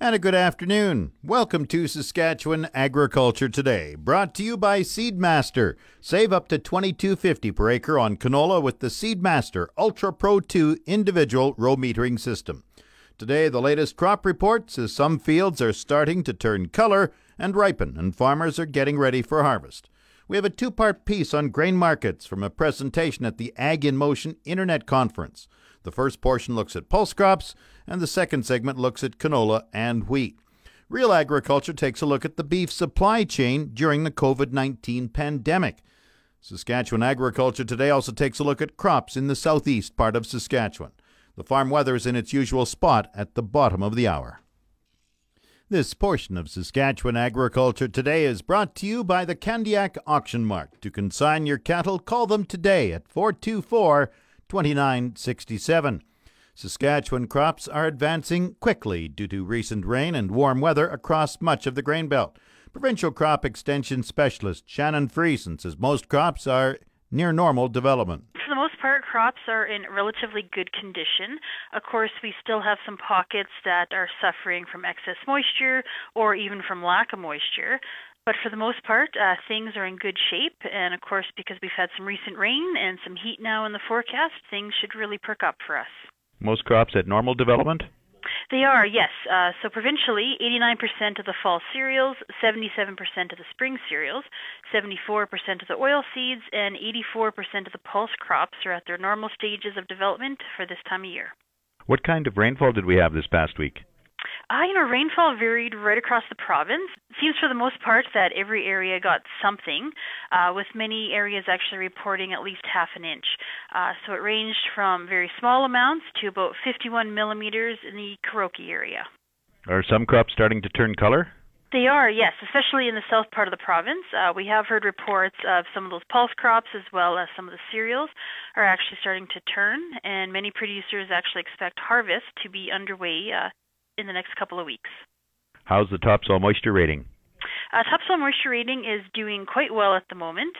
And a good afternoon. Welcome to Saskatchewan Agriculture Today, brought to you by Seedmaster. Save up to $22.50 per acre on canola with the Seedmaster Ultra Pro II individual row metering system. Today, the latest crop reports is some fields are starting to turn color and ripen, and farmers are getting ready for harvest. We have a two-part piece on grain markets from a presentation at the Ag in Motion Internet Conference. The first portion looks at pulse crops, and the second segment looks at canola and wheat. Real Agriculture takes a look at the beef supply chain during the COVID-19 pandemic. Saskatchewan Agriculture Today also takes a look at crops in the southeast part of Saskatchewan. The farm weather is in its usual spot at the bottom of the hour. This portion of Saskatchewan Agriculture Today is brought to you by the Candiac Auction Mart. To consign your cattle, call them today at 424-2967. Saskatchewan crops are advancing quickly due to recent rain and warm weather across much of the grain belt. Provincial crop extension specialist Shannon Friesen says most crops are near normal development. For the most part, crops are in relatively good condition. Of course, we still have some pockets that are suffering from excess moisture or even from lack of moisture. But for the most part, things are in good shape. And of course, because we've had some recent rain and some heat now in the forecast, things should really perk up for us. Most crops at normal development? They are, yes. So provincially, 89% of the fall cereals, 77% of the spring cereals, 74% of the oil seeds, and 84% of the pulse crops are at their normal stages of development for this time of year. What kind of rainfall did we have this past week? Rainfall varied right across the province. It seems for the most part that every area got something, with many areas actually reporting at least half an inch. So it ranged from very small amounts to about 51 millimeters in the Kuroki area. Are some crops starting to turn color? They are, yes, especially in the south part of the province. We have heard reports of some of those pulse crops as well as some of the cereals are actually starting to turn, and many producers actually expect harvest to be underway in the next couple of weeks. How's the topsoil moisture rating? Topsoil moisture rating is doing quite well at the moment.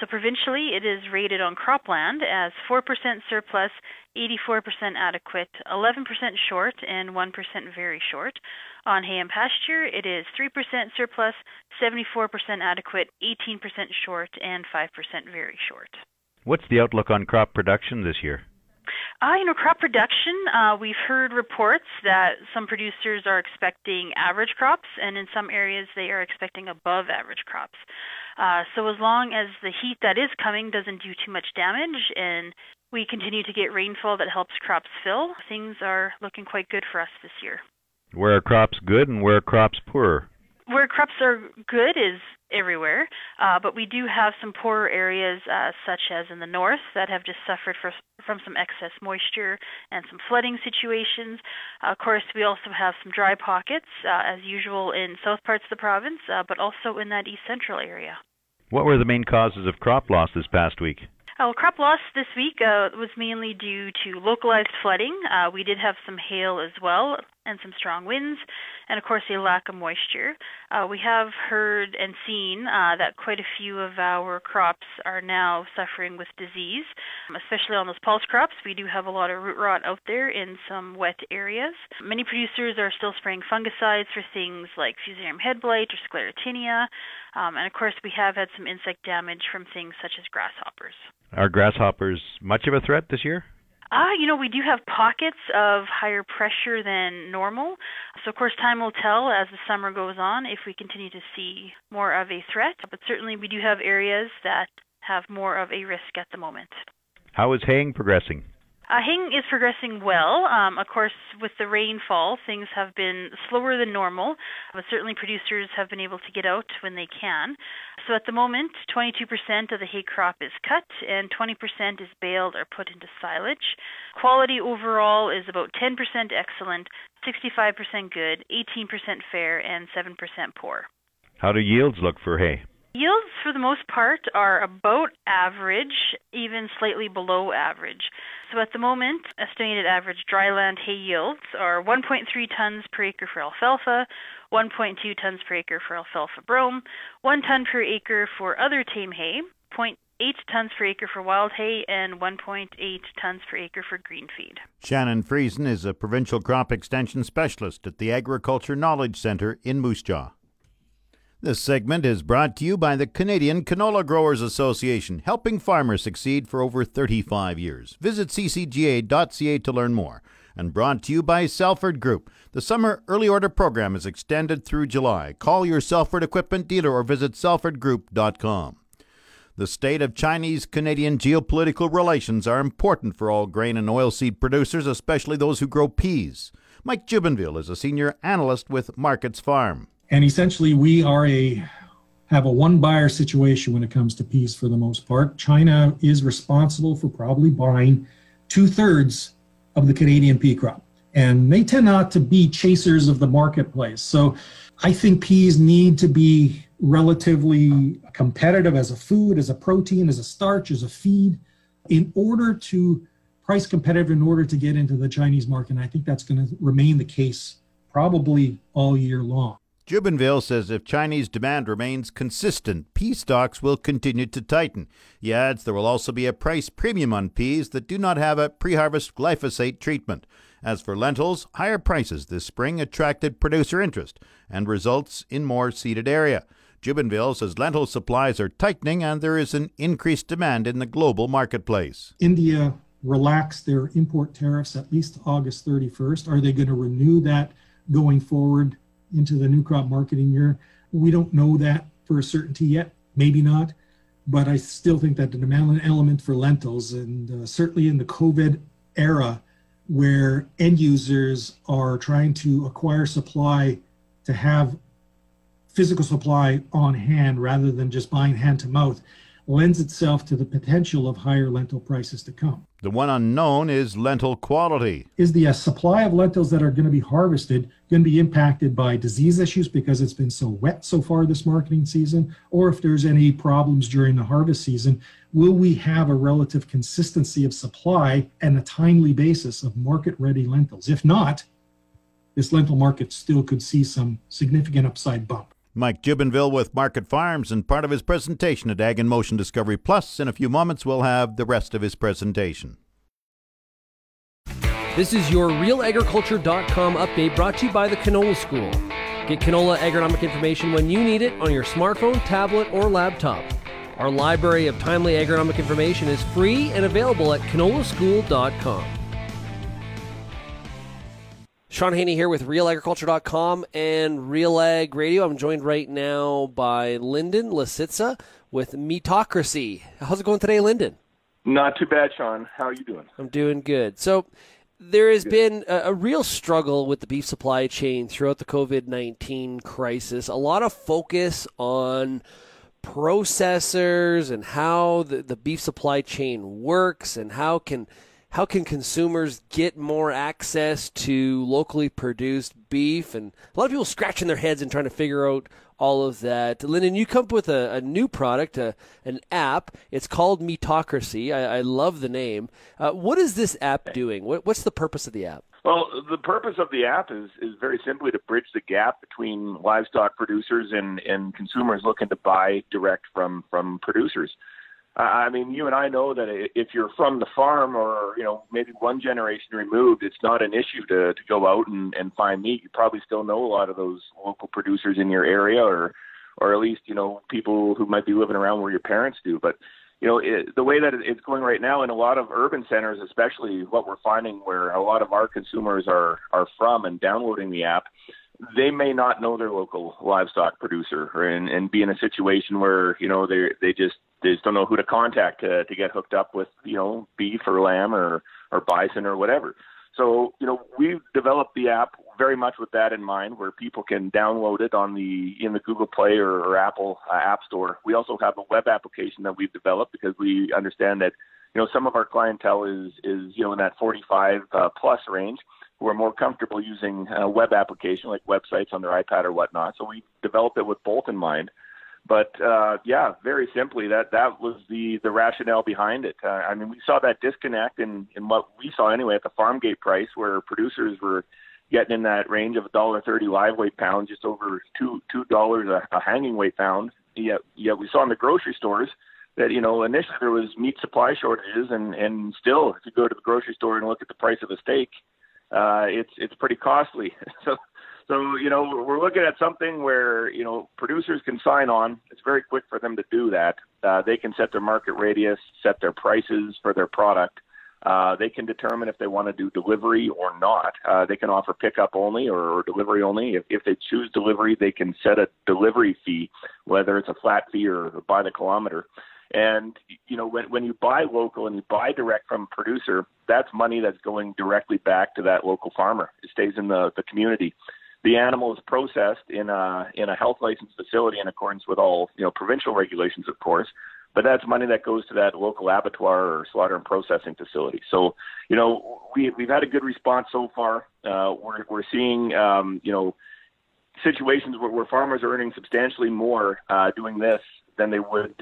So provincially, it is rated on cropland as 4% surplus, 84% adequate, 11% short, and 1% very short. On hay and pasture, it is 3% surplus, 74% adequate, 18% short, and 5% very short. What's the outlook on crop production this year? Crop production, we've heard reports that some producers are expecting average crops, and in some areas they are expecting above average crops. So as long as the heat that is coming doesn't do too much damage and we continue to get rainfall that helps crops fill, things are looking quite good for us this year. Where are crops good and where are crops poorer? Where crops are good is everywhere, but we do have some poorer areas such as in the north that have just suffered from some excess moisture and some flooding situations. Of course, we also have some dry pockets, as usual in south parts of the province, but also in that east central area. What were the main causes of crop loss this past week? Crop loss this week was mainly due to localized flooding. We did have some hail as well and some strong winds, and of course a lack of moisture. We have heard and seen that quite a few of our crops are now suffering with disease, especially on those pulse crops. We do have a lot of root rot out there in some wet areas. Many producers are still spraying fungicides for things like Fusarium head blight or sclerotinia, and of course we have had some insect damage from things such as grasshoppers. Are grasshoppers much of a threat this year? We do have pockets of higher pressure than normal. So, of course, time will tell as the summer goes on if we continue to see more of a threat. But certainly we do have areas that have more of a risk at the moment. How is haying progressing? Haying is progressing well. Of course, with the rainfall, things have been slower than normal, but certainly producers have been able to get out when they can. So at the moment, 22% of the hay crop is cut and 20% is baled or put into silage. Quality overall is about 10% excellent, 65% good, 18% fair, and 7% poor. How do yields look for hay? Yields, for the most part, are about average, even slightly below average. So at the moment, estimated average dryland hay yields are 1.3 tons per acre for alfalfa, 1.2 tons per acre for alfalfa brome, 1 ton per acre for other tame hay, 0.8 tons per acre for wild hay, and 1.8 tons per acre for green feed. Shannon Friesen is a provincial crop extension specialist at the Agriculture Knowledge Centre in Moose Jaw. This segment is brought to you by the Canadian Canola Growers Association, helping farmers succeed for over 35 years. Visit ccga.ca to learn more. And brought to you by Salford Group. The summer early order program is extended through July. Call your Salford equipment dealer or visit salfordgroup.com. The state of Chinese-Canadian geopolitical relations are important for all grain and oilseed producers, especially those who grow peas. Mike Jubinville is a senior analyst with Markets Farm. And essentially, we are have a one-buyer situation when it comes to peas for the most part. China is responsible for probably buying two-thirds of the Canadian pea crop. And they tend not to be chasers of the marketplace. So I think peas need to be relatively competitive as a food, as a protein, as a starch, as a feed, in order to price competitive, in order to get into the Chinese market. And I think that's going to remain the case probably all year long. Jubinville says if Chinese demand remains consistent, pea stocks will continue to tighten. He adds there will also be a price premium on peas that do not have a pre-harvest glyphosate treatment. As for lentils, higher prices this spring attracted producer interest and results in more seeded area. Jubinville says lentil supplies are tightening and there is an increased demand in the global marketplace. India relaxed their import tariffs at least August 31st. Are they going to renew that going forward into the new crop marketing year? We don't know that for a certainty yet, maybe not, but I still think that the demand element for lentils, and certainly in the COVID era where end users are trying to acquire supply to have physical supply on hand rather than just buying hand to mouth, lends itself to the potential of higher lentil prices to come. The one unknown is lentil quality. Is the supply of lentils that are going to be harvested going to be impacted by disease issues because it's been so wet so far this marketing season? Or if there's any problems during the harvest season, will we have a relative consistency of supply and a timely basis of market-ready lentils? If not, this lentil market still could see some significant upside bump. Mike Jubinville with Market Farms and part of his presentation at Ag in Motion Discovery Plus. In a few moments, we'll have the rest of his presentation. This is your RealAgriculture.com update brought to you by the Canola School. Get canola agronomic information when you need it on your smartphone, tablet, or laptop. Our library of timely agronomic information is free and available at canolaschool.com. Sean Haney here with RealAgriculture.com and RealAg Radio. I'm joined right now by Lyndon Lasitsa with Meatocracy. How's it going today, Lyndon? Not too bad, Sean. How are you doing? I'm doing good. So there has been a real struggle with the beef supply chain throughout the COVID-19 crisis. A lot of focus on processors and how the beef supply chain works and how can consumers get more access to locally produced beef? And a lot of people scratching their heads and trying to figure out all of that. Lyndon, you come up with a new product, an app. It's called Meatocracy. I love the name. What is this app doing? What's the purpose of the app? Well, the purpose of the app is very simply to bridge the gap between livestock producers and consumers looking to buy direct from producers. I mean, you and I know that if you're from the farm or, you know, maybe one generation removed, it's not an issue to go out and find meat. You probably still know a lot of those local producers in your area or at least, you know, people who might be living around where your parents do. But, you know, the way that it's going right now in a lot of urban centers, especially what we're finding where a lot of our consumers are from and downloading the app, they may not know their local livestock producer and be in a situation where, you know, they just don't know who to contact to get hooked up with, you know, beef or lamb or or bison or whatever. So, you know, we've developed the app very much with that in mind, where people can download it on in the Google Play or Apple App Store. We also have a web application that we've developed because we understand that, you know, some of our clientele is you know, in that 45 plus range, who are more comfortable using a web application like websites on their iPad or whatnot. So we developed it with both in mind. But, yeah, very simply, that was the rationale behind it. I mean, we saw that disconnect in what we saw anyway at the farm gate price, where producers were getting in that range of $1.30 live weight pound, just over $2 a hanging weight pound. Yet we saw in the grocery stores that, you know, initially there was meat supply shortages, and still, if you go to the grocery store and look at the price of a steak, it's pretty costly. So, you know, we're looking at something where, you know, producers can sign on. It's very quick for them to do that. They can set their market radius, set their prices for their product. They can determine if they want to do delivery or not. They can offer pickup only or delivery only. If they choose delivery, they can set a delivery fee, whether it's a flat fee or by the kilometer. And, you know, when you buy local and you buy direct from a producer, that's money that's going directly back to that local farmer. It stays in the community. The animal is processed in a health licensed facility in accordance with all, you know, provincial regulations, of course, but that's money that goes to that local abattoir or slaughter and processing facility. So, you know, we've had a good response so far. We're seeing, you know, situations where farmers are earning substantially more doing this than they would,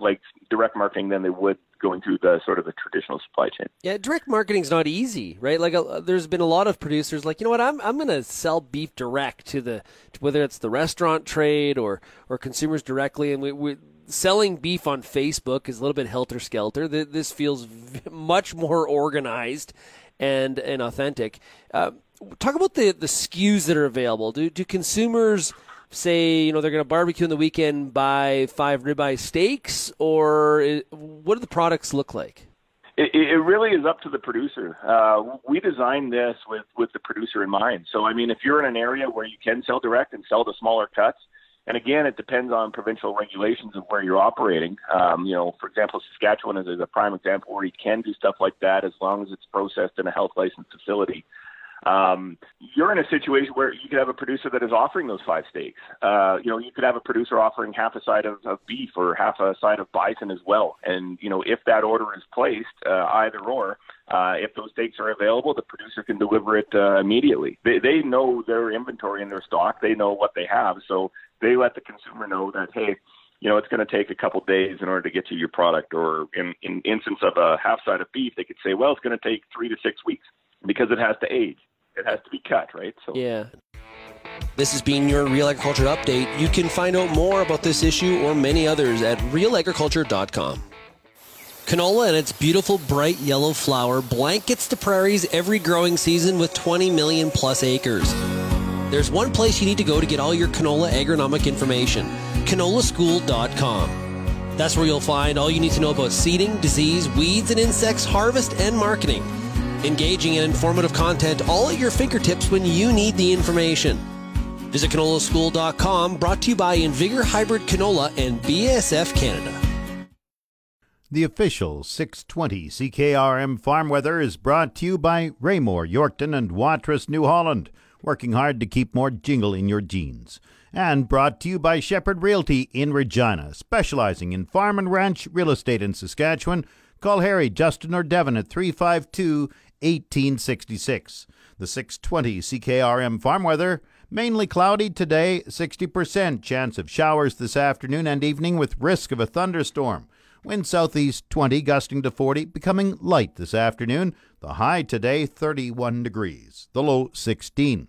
like direct marketing, than they would going through the sort of the traditional supply chain. Yeah, direct marketing's not easy, right? Like there's been a lot of producers like, you know what, I'm going to sell beef direct to whether it's the restaurant trade or consumers directly. And we selling beef on Facebook is a little bit helter-skelter. This feels much more organized and authentic. Talk about the SKUs that are available. Do consumers say, you know, they're going to barbecue on the weekend, buy 5 ribeye steaks, or what do the products look like? It really is up to the producer. We designed this with the producer in mind. So, I mean, if you're in an area where you can sell direct and sell the smaller cuts, and again, it depends on provincial regulations of where you're operating. You know, for example, Saskatchewan is a prime example where you can do stuff like that as long as it's processed in a health licensed facility. You're in a situation where you could have a producer that is offering those 5 steaks. You know, you could have a producer offering half a side of beef or half a side of bison as well. And, you know, if that order is placed, either or, if those steaks are available, the producer can deliver it immediately. They know their inventory and their stock. They know what they have. So they let the consumer know that, hey, you know, it's going to take a couple days in order to get you your product. Or in instance of a half side of beef, they could say, well, it's going to take 3 to 6 weeks because it has to age. It has to be cut, right? So yeah. This has been your Real Agriculture Update. You can find out more about this issue or many others at RealAgriculture.com. Canola and its beautiful bright yellow flower blankets the prairies every growing season with 20 million plus acres. There's one place you need to go to get all your canola agronomic information, canolaschool.com. That's where you'll find all you need to know about seeding, disease, weeds and insects, harvest and marketing. Engaging and informative content all at your fingertips when you need the information. Visit canolaschool.com, brought to you by Invigor Hybrid Canola and BASF Canada. The official 620 CKRM Farm Weather is brought to you by Raymore, Yorkton and Watrous, New Holland, working hard to keep more jingle in your jeans. And brought to you by Shepherd Realty in Regina, specializing in farm and ranch real estate in Saskatchewan. Call Harry, Justin, or Devin at 352-1866. The 620 CKRM Farm Weather, mainly cloudy today, 60% chance of showers this afternoon and evening with risk of a thunderstorm. Wind southeast 20, gusting to 40, becoming light this afternoon. The high today, 31 degrees, the low 16.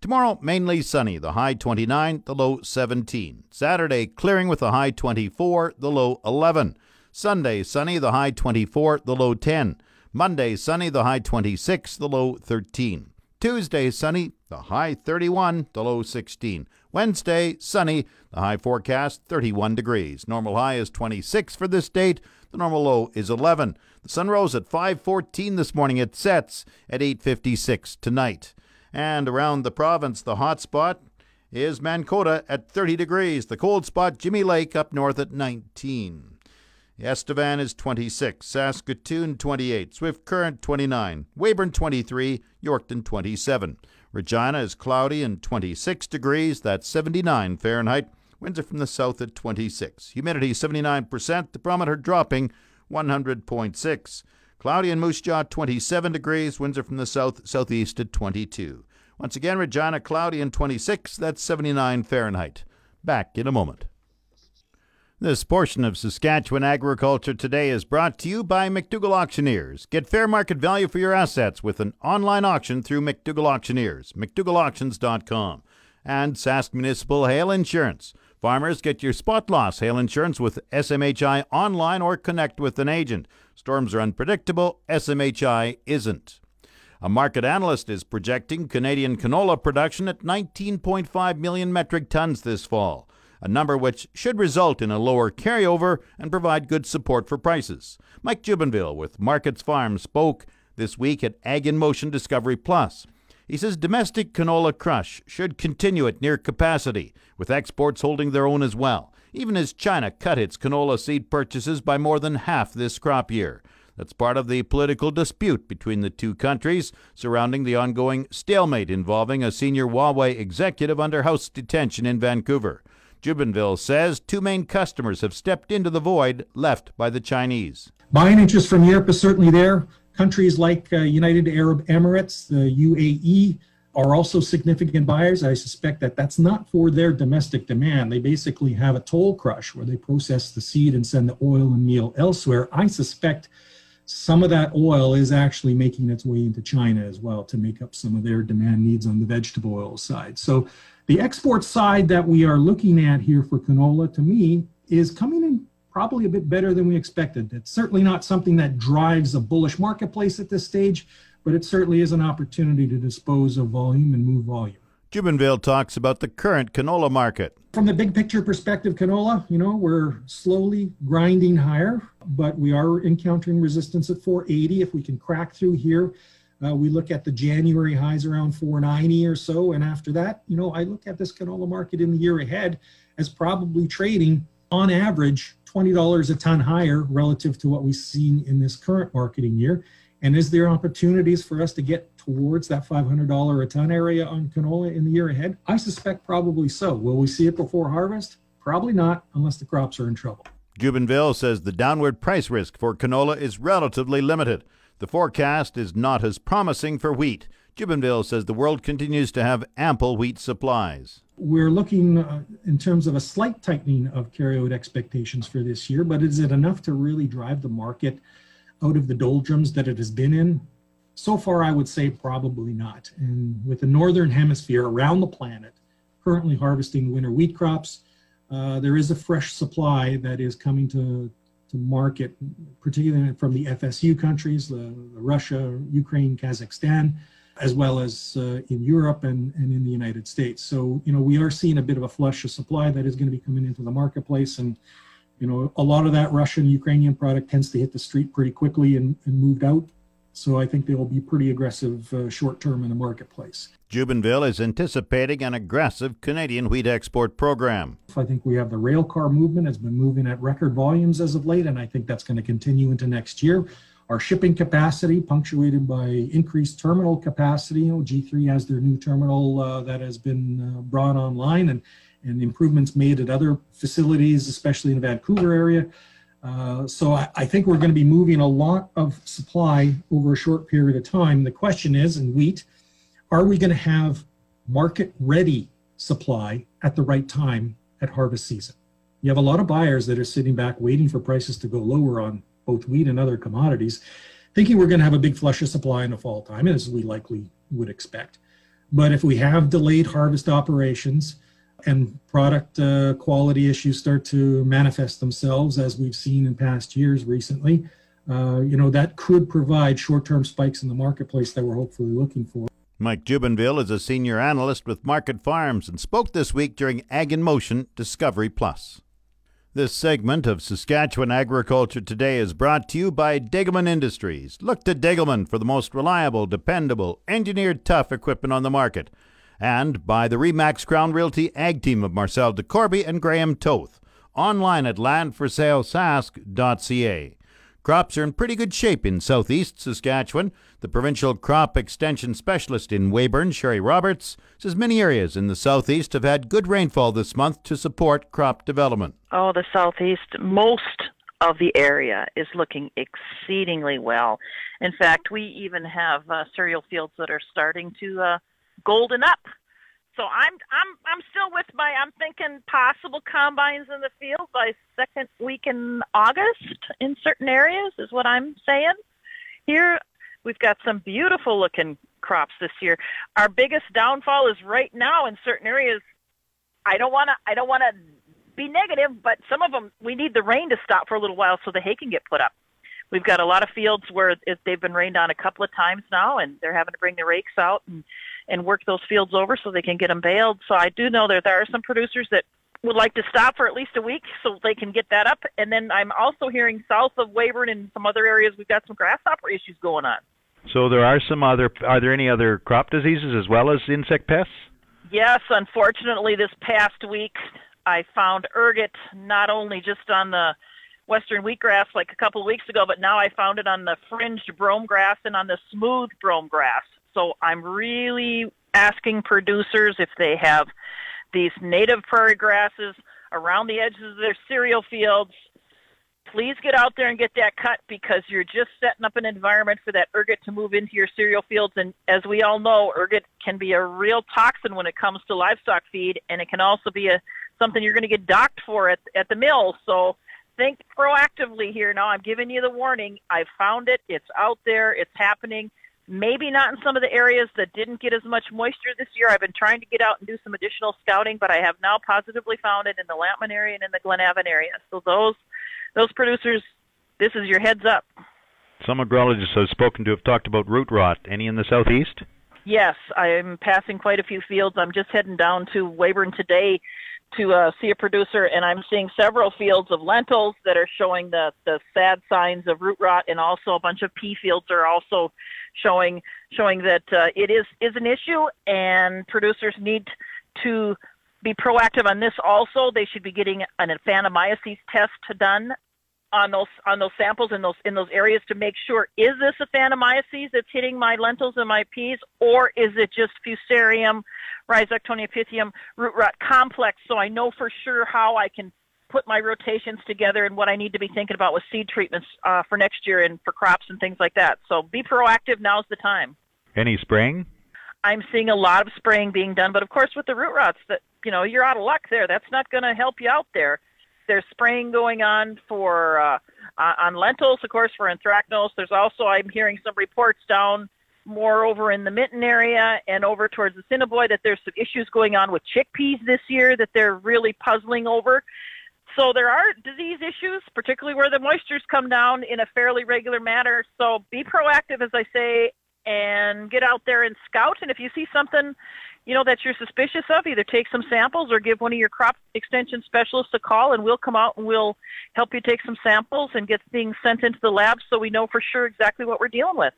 Tomorrow, mainly sunny, the high 29, the low 17. Saturday, clearing with the high 24, the low 11. Sunday, sunny, the high 24, the low 10. Monday, sunny, the high 26, the low 13. Tuesday, sunny, the high 31, the low 16. Wednesday, sunny, the high forecast 31 degrees. Normal high is 26 for this date. The normal low is 11. The sun rose at 5:14 this morning. It sets at 8:56 tonight. And around the province, the hot spot is Mankota at 30 degrees. The cold spot, Jimmy Lake, up north at 19. Estevan is 26, Saskatoon 28, Swift Current 29, Weyburn 23, Yorkton 27. Regina is cloudy and 26 degrees, that's 79 Fahrenheit. Winds are from the south at 26. Humidity 79%, the barometer dropping 100.6. Cloudy and Moose Jaw 27 degrees, winds are from the south-southeast at 22. Once again, Regina cloudy and 26, that's 79 Fahrenheit. Back in a moment. This portion of Saskatchewan Agriculture Today is brought to you by McDougall Auctioneers. Get fair market value for your assets with an online auction through McDougall Auctioneers, McDougallAuctions.com, and Sask Municipal Hail Insurance. Farmers, get your spot loss hail insurance with SMHI online or connect with an agent. Storms are unpredictable. SMHI isn't. A market analyst is projecting Canadian canola production at 19.5 million metric tons this fall, a number which should result in a lower carryover and provide good support for prices. Mike Jubinville with Markets Farm spoke this week at Ag in Motion Discovery Plus. He says domestic canola crush should continue at near capacity, with exports holding their own as well, even as China cut its canola seed purchases by more than half this crop year. That's part of the political dispute between the two countries surrounding the ongoing stalemate involving a senior Huawei executive under house detention in Vancouver. Jubinville says two main customers have stepped into the void left by the Chinese. Buying interest from Europe is certainly there. Countries like United Arab Emirates, the UAE, are also significant buyers. I suspect that that's not for their domestic demand. They basically have a toll crush where they process the seed and send the oil and meal elsewhere. I suspect some of that oil is actually making its way into China as well to make up some of their demand needs on the vegetable oil side. So the export side that we are looking at here for canola, to me, is coming in probably a bit better than we expected. It's certainly not something that drives a bullish marketplace at this stage, but it certainly is an opportunity to dispose of volume and move volume. Jubinville talks about the current canola market. From the big picture perspective, canola, we're slowly grinding higher, but we are encountering resistance at 480. If we can crack through here, we look at the January highs around 490 or so. And after that, I look at this canola market in the year ahead as probably trading on average $20 a ton higher relative to what we've seen in this current marketing year. And is there opportunities for us to get towards that $500 a ton area on canola in the year ahead? I suspect probably so. Will we see it before harvest? Probably not, unless the crops are in trouble. Jubinville says the downward price risk for canola is relatively limited. The forecast is not as promising for wheat. Jubinville says the world continues to have ample wheat supplies. We're looking in terms of a slight tightening of carryout expectations for this year, but is it enough to really drive the market out of the doldrums that it has been in? So far, I would say probably not. And with the northern hemisphere around the planet currently harvesting winter wheat crops, there is a fresh supply that is coming to market, particularly from the FSU countries, the Russia, Ukraine, Kazakhstan, as well as in Europe and in the United States. So, we are seeing a bit of a flush of supply that is going to be coming into the marketplace. And, a lot of that Russian, Ukrainian product tends to hit the street pretty quickly and moved out. So I think they will be pretty aggressive short term in the marketplace. Jubinville is anticipating an aggressive Canadian wheat export program. I think we have the rail car movement has been moving at record volumes as of late, and I think that's going to continue into next year. Our shipping capacity, punctuated by increased terminal capacity. G3 has their new terminal that has been brought online, and improvements made at other facilities, especially in the Vancouver area. So I think we're going to be moving a lot of supply over a short period of time. The question is, in wheat, are we going to have market-ready supply at the right time at harvest season? You have a lot of buyers that are sitting back waiting for prices to go lower on both wheat and other commodities, thinking we're going to have a big flush of supply in the fall time, as we likely would expect. But if we have delayed harvest operations and product quality issues start to manifest themselves, as we've seen in past years recently, that could provide short-term spikes in the marketplace that we're hopefully looking for. Mike Jubinville is a senior analyst with Market Farms and spoke this week during Ag in Motion Discovery Plus. This segment of Saskatchewan Agriculture Today is brought to you by Degelman Industries. Look to Degelman for the most reliable, dependable, engineered tough equipment on the market. And by the Remax Crown Realty Ag Team of Marcel DeCorby and Graham Toth. online at landforsalesask.ca. Crops are in pretty good shape in southeast Saskatchewan. The provincial crop extension specialist in Weyburn, Sherry Roberts, says many areas in the southeast have had good rainfall this month to support crop development. Oh, the southeast, most of the area is looking exceedingly well. In fact, we even have cereal fields that are starting to golden up. So I'm still with my, I'm thinking possible combines in the field by second week in August in certain areas is what I'm saying. Here we've got some beautiful looking crops this year. Our biggest downfall is right now in certain areas. I don't want to be negative, but some of them we need the rain to stop for a little while so the hay can get put up. We've got a lot of fields where they've been rained on a couple of times now, and they're having to bring the rakes out and work those fields over so they can get them baled. So I do know there are some producers that would like to stop for at least a week so they can get that up. And then I'm also hearing south of Weyburn and some other areas we've got some grasshopper issues going on. So there are some other – are there any other crop diseases as well as insect pests? Yes, unfortunately this past week I found ergot not only just on the – western wheatgrass like a couple of weeks ago, but now I found it on the fringed brome grass and on the smooth brome grass. So I'm really asking producers if they have these native prairie grasses around the edges of their cereal fields, please get out there and get that cut because you're just setting up an environment for that ergot to move into your cereal fields. And as we all know, ergot can be a real toxin when it comes to livestock feed, and it can also be something you're going to get docked for at the mill. So think proactively here now. I'm giving you the warning. I've found it. It's out there. It's happening. Maybe not in some of the areas that didn't get as much moisture this year. I've been trying to get out and do some additional scouting, but I have now positively found it in the Lampman area and in the Glenavon area. So those producers, this is your heads up. Some agrologists I've spoken to have talked about root rot. Any in the southeast? Yes, I'm passing quite a few fields. I'm just heading down to Weyburn today to see a producer, and I'm seeing several fields of lentils that are showing the sad signs of root rot, and also a bunch of pea fields are also showing that it is an issue, and producers need to be proactive on this also. They should be getting an amphanomyces test done on those samples in those areas to make sure, is this amphanomyces that's hitting my lentils and my peas, or is it just Fusarium, Rhizoctonia pythium, root rot complex, so I know for sure how I can put my rotations together and what I need to be thinking about with seed treatments for next year and for crops and things like that. So be proactive. Now's the time. Any spraying? I'm seeing a lot of spraying being done, but of course with the root rots, that, you know, you're out of luck there. That's not going to help you out there. There's spraying going on for on lentils, of course, for anthracnose. There's also, I'm hearing some reports down more over in the Minton area and over towards Assiniboia that there's some issues going on with chickpeas this year that they're really puzzling over. So there are disease issues, particularly where the moistures come down in a fairly regular manner. So be proactive, as I say, and get out there and scout. And if you see something, you know, that you're suspicious of, either take some samples or give one of your crop extension specialists a call, and we'll come out and we'll help you take some samples and get things sent into the lab so we know for sure exactly what we're dealing with.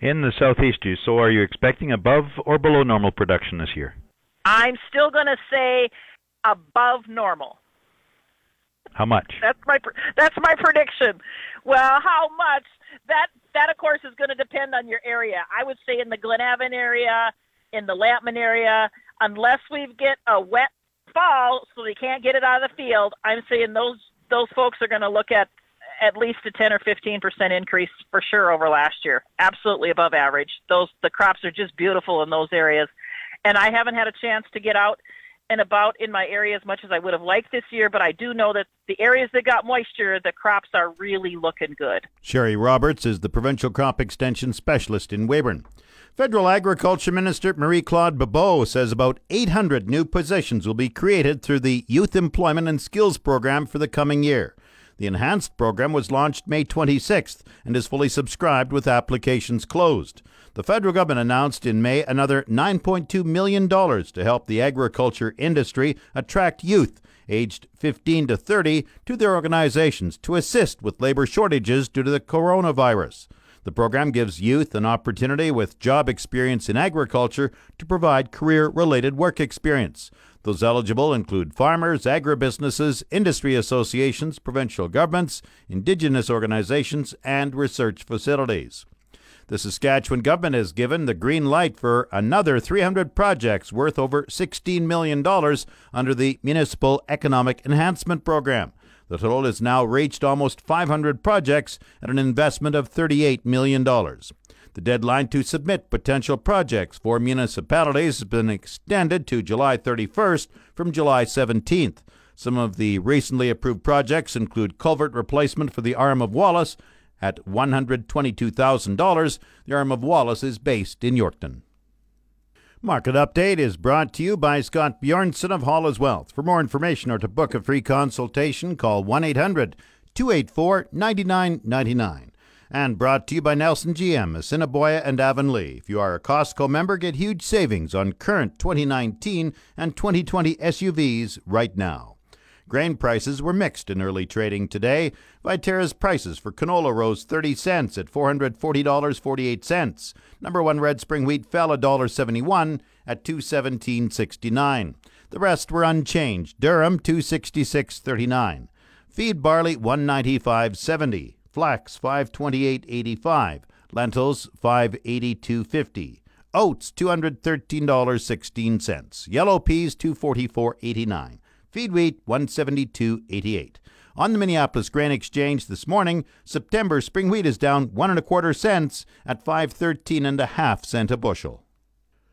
In the southeast, so are you expecting above or below normal production this year? I'm still going to say above normal. How much? That's my prediction. Well, how much? That of course is going to depend on your area. I would say in the Glenavon area, in the Lampman area, unless we get a wet fall so they can't get it out of the field, I'm saying those folks are going to look at least a 10 or 15% increase for sure over last year. Absolutely above average. The crops are just beautiful in those areas. And I haven't had a chance to get out and about in my area as much as I would have liked this year, but I do know that the areas that got moisture, the crops are really looking good. Sherry Roberts is the Provincial Crop Extension Specialist in Weyburn. Federal Agriculture Minister Marie-Claude Bibeau says about 800 new positions will be created through the Youth Employment and Skills Program for the coming year. The enhanced program was launched May 26th and is fully subscribed with applications closed. The federal government announced in May another $9.2 million to help the agriculture industry attract youth aged 15 to 30 to their organizations to assist with labor shortages due to the coronavirus. The program gives youth an opportunity with job experience in agriculture to provide career-related work experience. Those eligible include farmers, agribusinesses, industry associations, provincial governments, Indigenous organizations, and research facilities. The Saskatchewan government has given the green light for another 300 projects worth over $16 million under the Municipal Economic Enhancement Program. The total has now reached almost 500 projects at an investment of $38 million. The deadline to submit potential projects for municipalities has been extended to July 31st from July 17th. Some of the recently approved projects include culvert replacement for the Arm of Wallace at $122,000. The Arm of Wallace is based in Yorkton. Market Update is brought to you by Scott Bjornson of Hall is Wealth. For more information or to book a free consultation, call 1-800-284-9999. And brought to you by Nelson GM, Assiniboia, and Avonlea. If you are a Costco member, get huge savings on current 2019 and 2020 SUVs right now. Grain prices were mixed in early trading today. Viterra's prices for canola rose 30 cents at $440.48. Number one red spring wheat fell $1.71 at $217.69. The rest were unchanged. Durham $266.39. Feed barley $195.70. Flax $528.85. Lentils $582.50. Oats $213.16. Yellow peas $244.89. Feed wheat, $172.88. On the Minneapolis Grain Exchange this morning, September spring wheat is down 1.25 cents at 5.13 1/2 cents a bushel.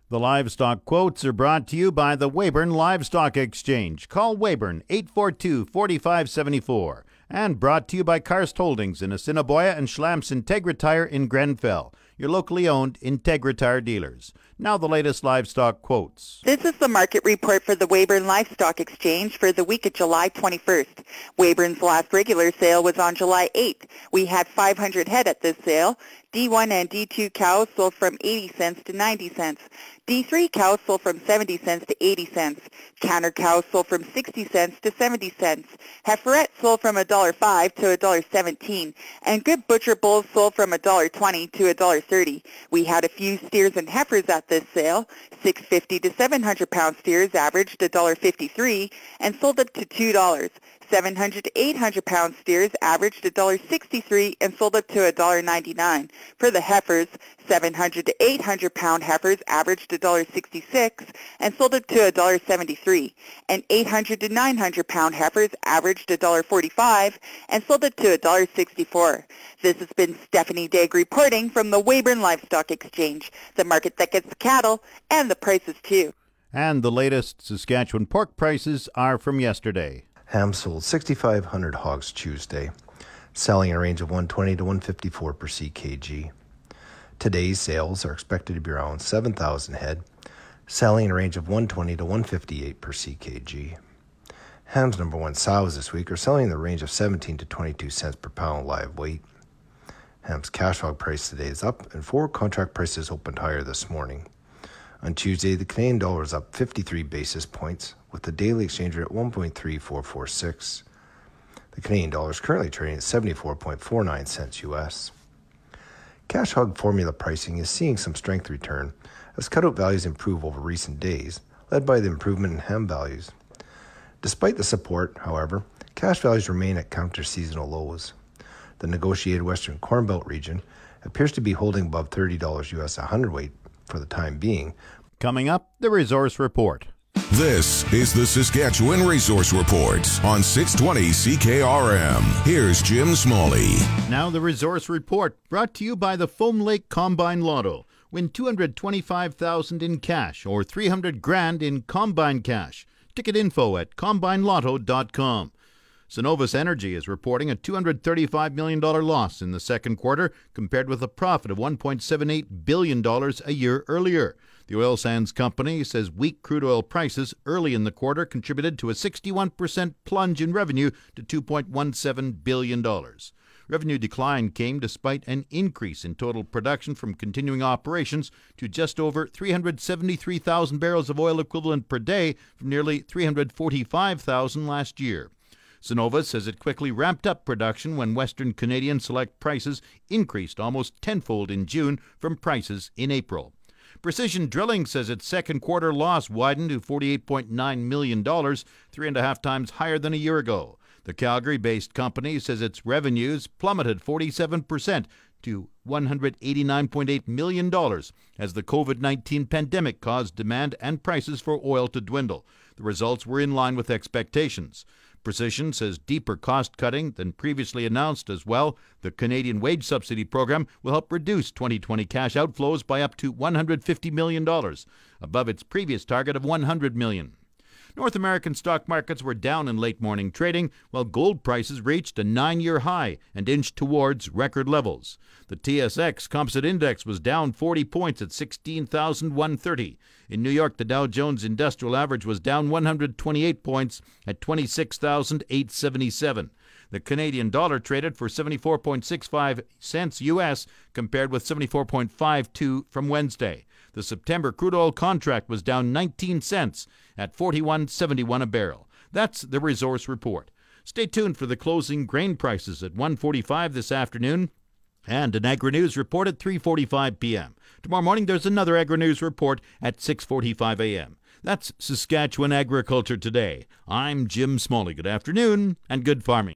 The livestock quotes are brought to you by the Weyburn Livestock Exchange. Call Weyburn 842-4574. And brought to you by Karst Holdings in Assiniboia and Schlamps Integritire in Grenfell, your locally owned Integritire dealers. Now the latest livestock quotes. This is the market report for the Weyburn Livestock Exchange for the week of July 21st. Weyburn's last regular sale was on July 8th. We had 500 head at this sale. D1 and D2 cows sold from 80 cents to 90 cents. D3 cows sold from 70 cents to 80 cents. Canner cows sold from 60 cents to 70 cents. Heiferettes sold from $1.05 to $1.17. And good butcher bulls sold from $1.20 to $1.30. We had a few steers and heifers at this sale. 650 to 700 pound steers averaged $1.53 and sold up to $2. 700 to 800 pound steers averaged $1.63 and sold up to $1.99. For the heifers, 700 to 800 pound heifers averaged $1.66 and sold up to $1.73. And 800 to 900 pound heifers averaged $1.45 and sold up to $1.64. This has been Stephanie Daig reporting from the Weyburn Livestock Exchange, the market that gets the cattle and the prices too. And the latest Saskatchewan pork prices are from yesterday. Ham sold 6,500 hogs Tuesday, selling in a range of 120 to 154 per CKG. Today's sales are expected to be around 7,000 head, selling in a range of 120 to 158 per CKG. Ham's number one sows this week are selling in the range of 17 to 22 cents per pound live weight. Ham's cash hog price today is up, and forward contract prices opened higher this morning. On Tuesday, the Canadian dollar is up 53 basis points, with the daily exchange rate at 1.3446. The Canadian dollar is currently trading at 74.49 cents US. Cash hog formula pricing is seeing some strength return as cutout values improve over recent days, led by the improvement in ham values. Despite the support, however, cash values remain at counter-seasonal lows. The negotiated Western Corn Belt region appears to be holding above $30 US a hundredweight for the time being. Coming up, the Resource Report. This is the Saskatchewan Resource Report on 620 CKRM. Here's Jim Smalley. Now the Resource Report, brought to you by the Foam Lake Combine Lotto. Win $225,000 in cash or $300,000 in combine cash. Ticket info at combinelotto.com. Cenovus Energy is reporting a $235 million loss in the second quarter compared with a profit of $1.78 billion a year earlier. The oil sands company says weak crude oil prices early in the quarter contributed to a 61% plunge in revenue to $2.17 billion. Revenue decline came despite an increase in total production from continuing operations to just over 373,000 barrels of oil equivalent per day from nearly 345,000 last year. Sinova says it quickly ramped up production when Western Canadian Select prices increased almost tenfold in June from prices in April. Precision Drilling says its second quarter loss widened to $48.9 million, 3.5 times higher than a year ago. The Calgary-based company says its revenues plummeted 47% to $189.8 million as the COVID-19 pandemic caused demand and prices for oil to dwindle. The results were in line with expectations. Precision says deeper cost-cutting than previously announced as well. The Canadian Wage Subsidy Program will help reduce 2020 cash outflows by up to $150 million, above its previous target of $100 million. North American stock markets were down in late morning trading, while gold prices reached a 9-year high and inched towards record levels. The TSX Composite Index was down 40 points at 16,130. In New York, the Dow Jones Industrial Average was down 128 points at 26,877. The Canadian dollar traded for 74.65 cents U.S. compared with 74.52 from Wednesday. The September crude oil contract was down 19 cents at $41.71 a barrel. That's the resource report. Stay tuned for the closing grain prices at 1:45 this afternoon and an Agri-News report at 3:45 p.m. Tomorrow morning there's another Agri-News report at 6:45 a.m. That's Saskatchewan Agriculture Today. I'm Jim Smalley. Good afternoon and good farming.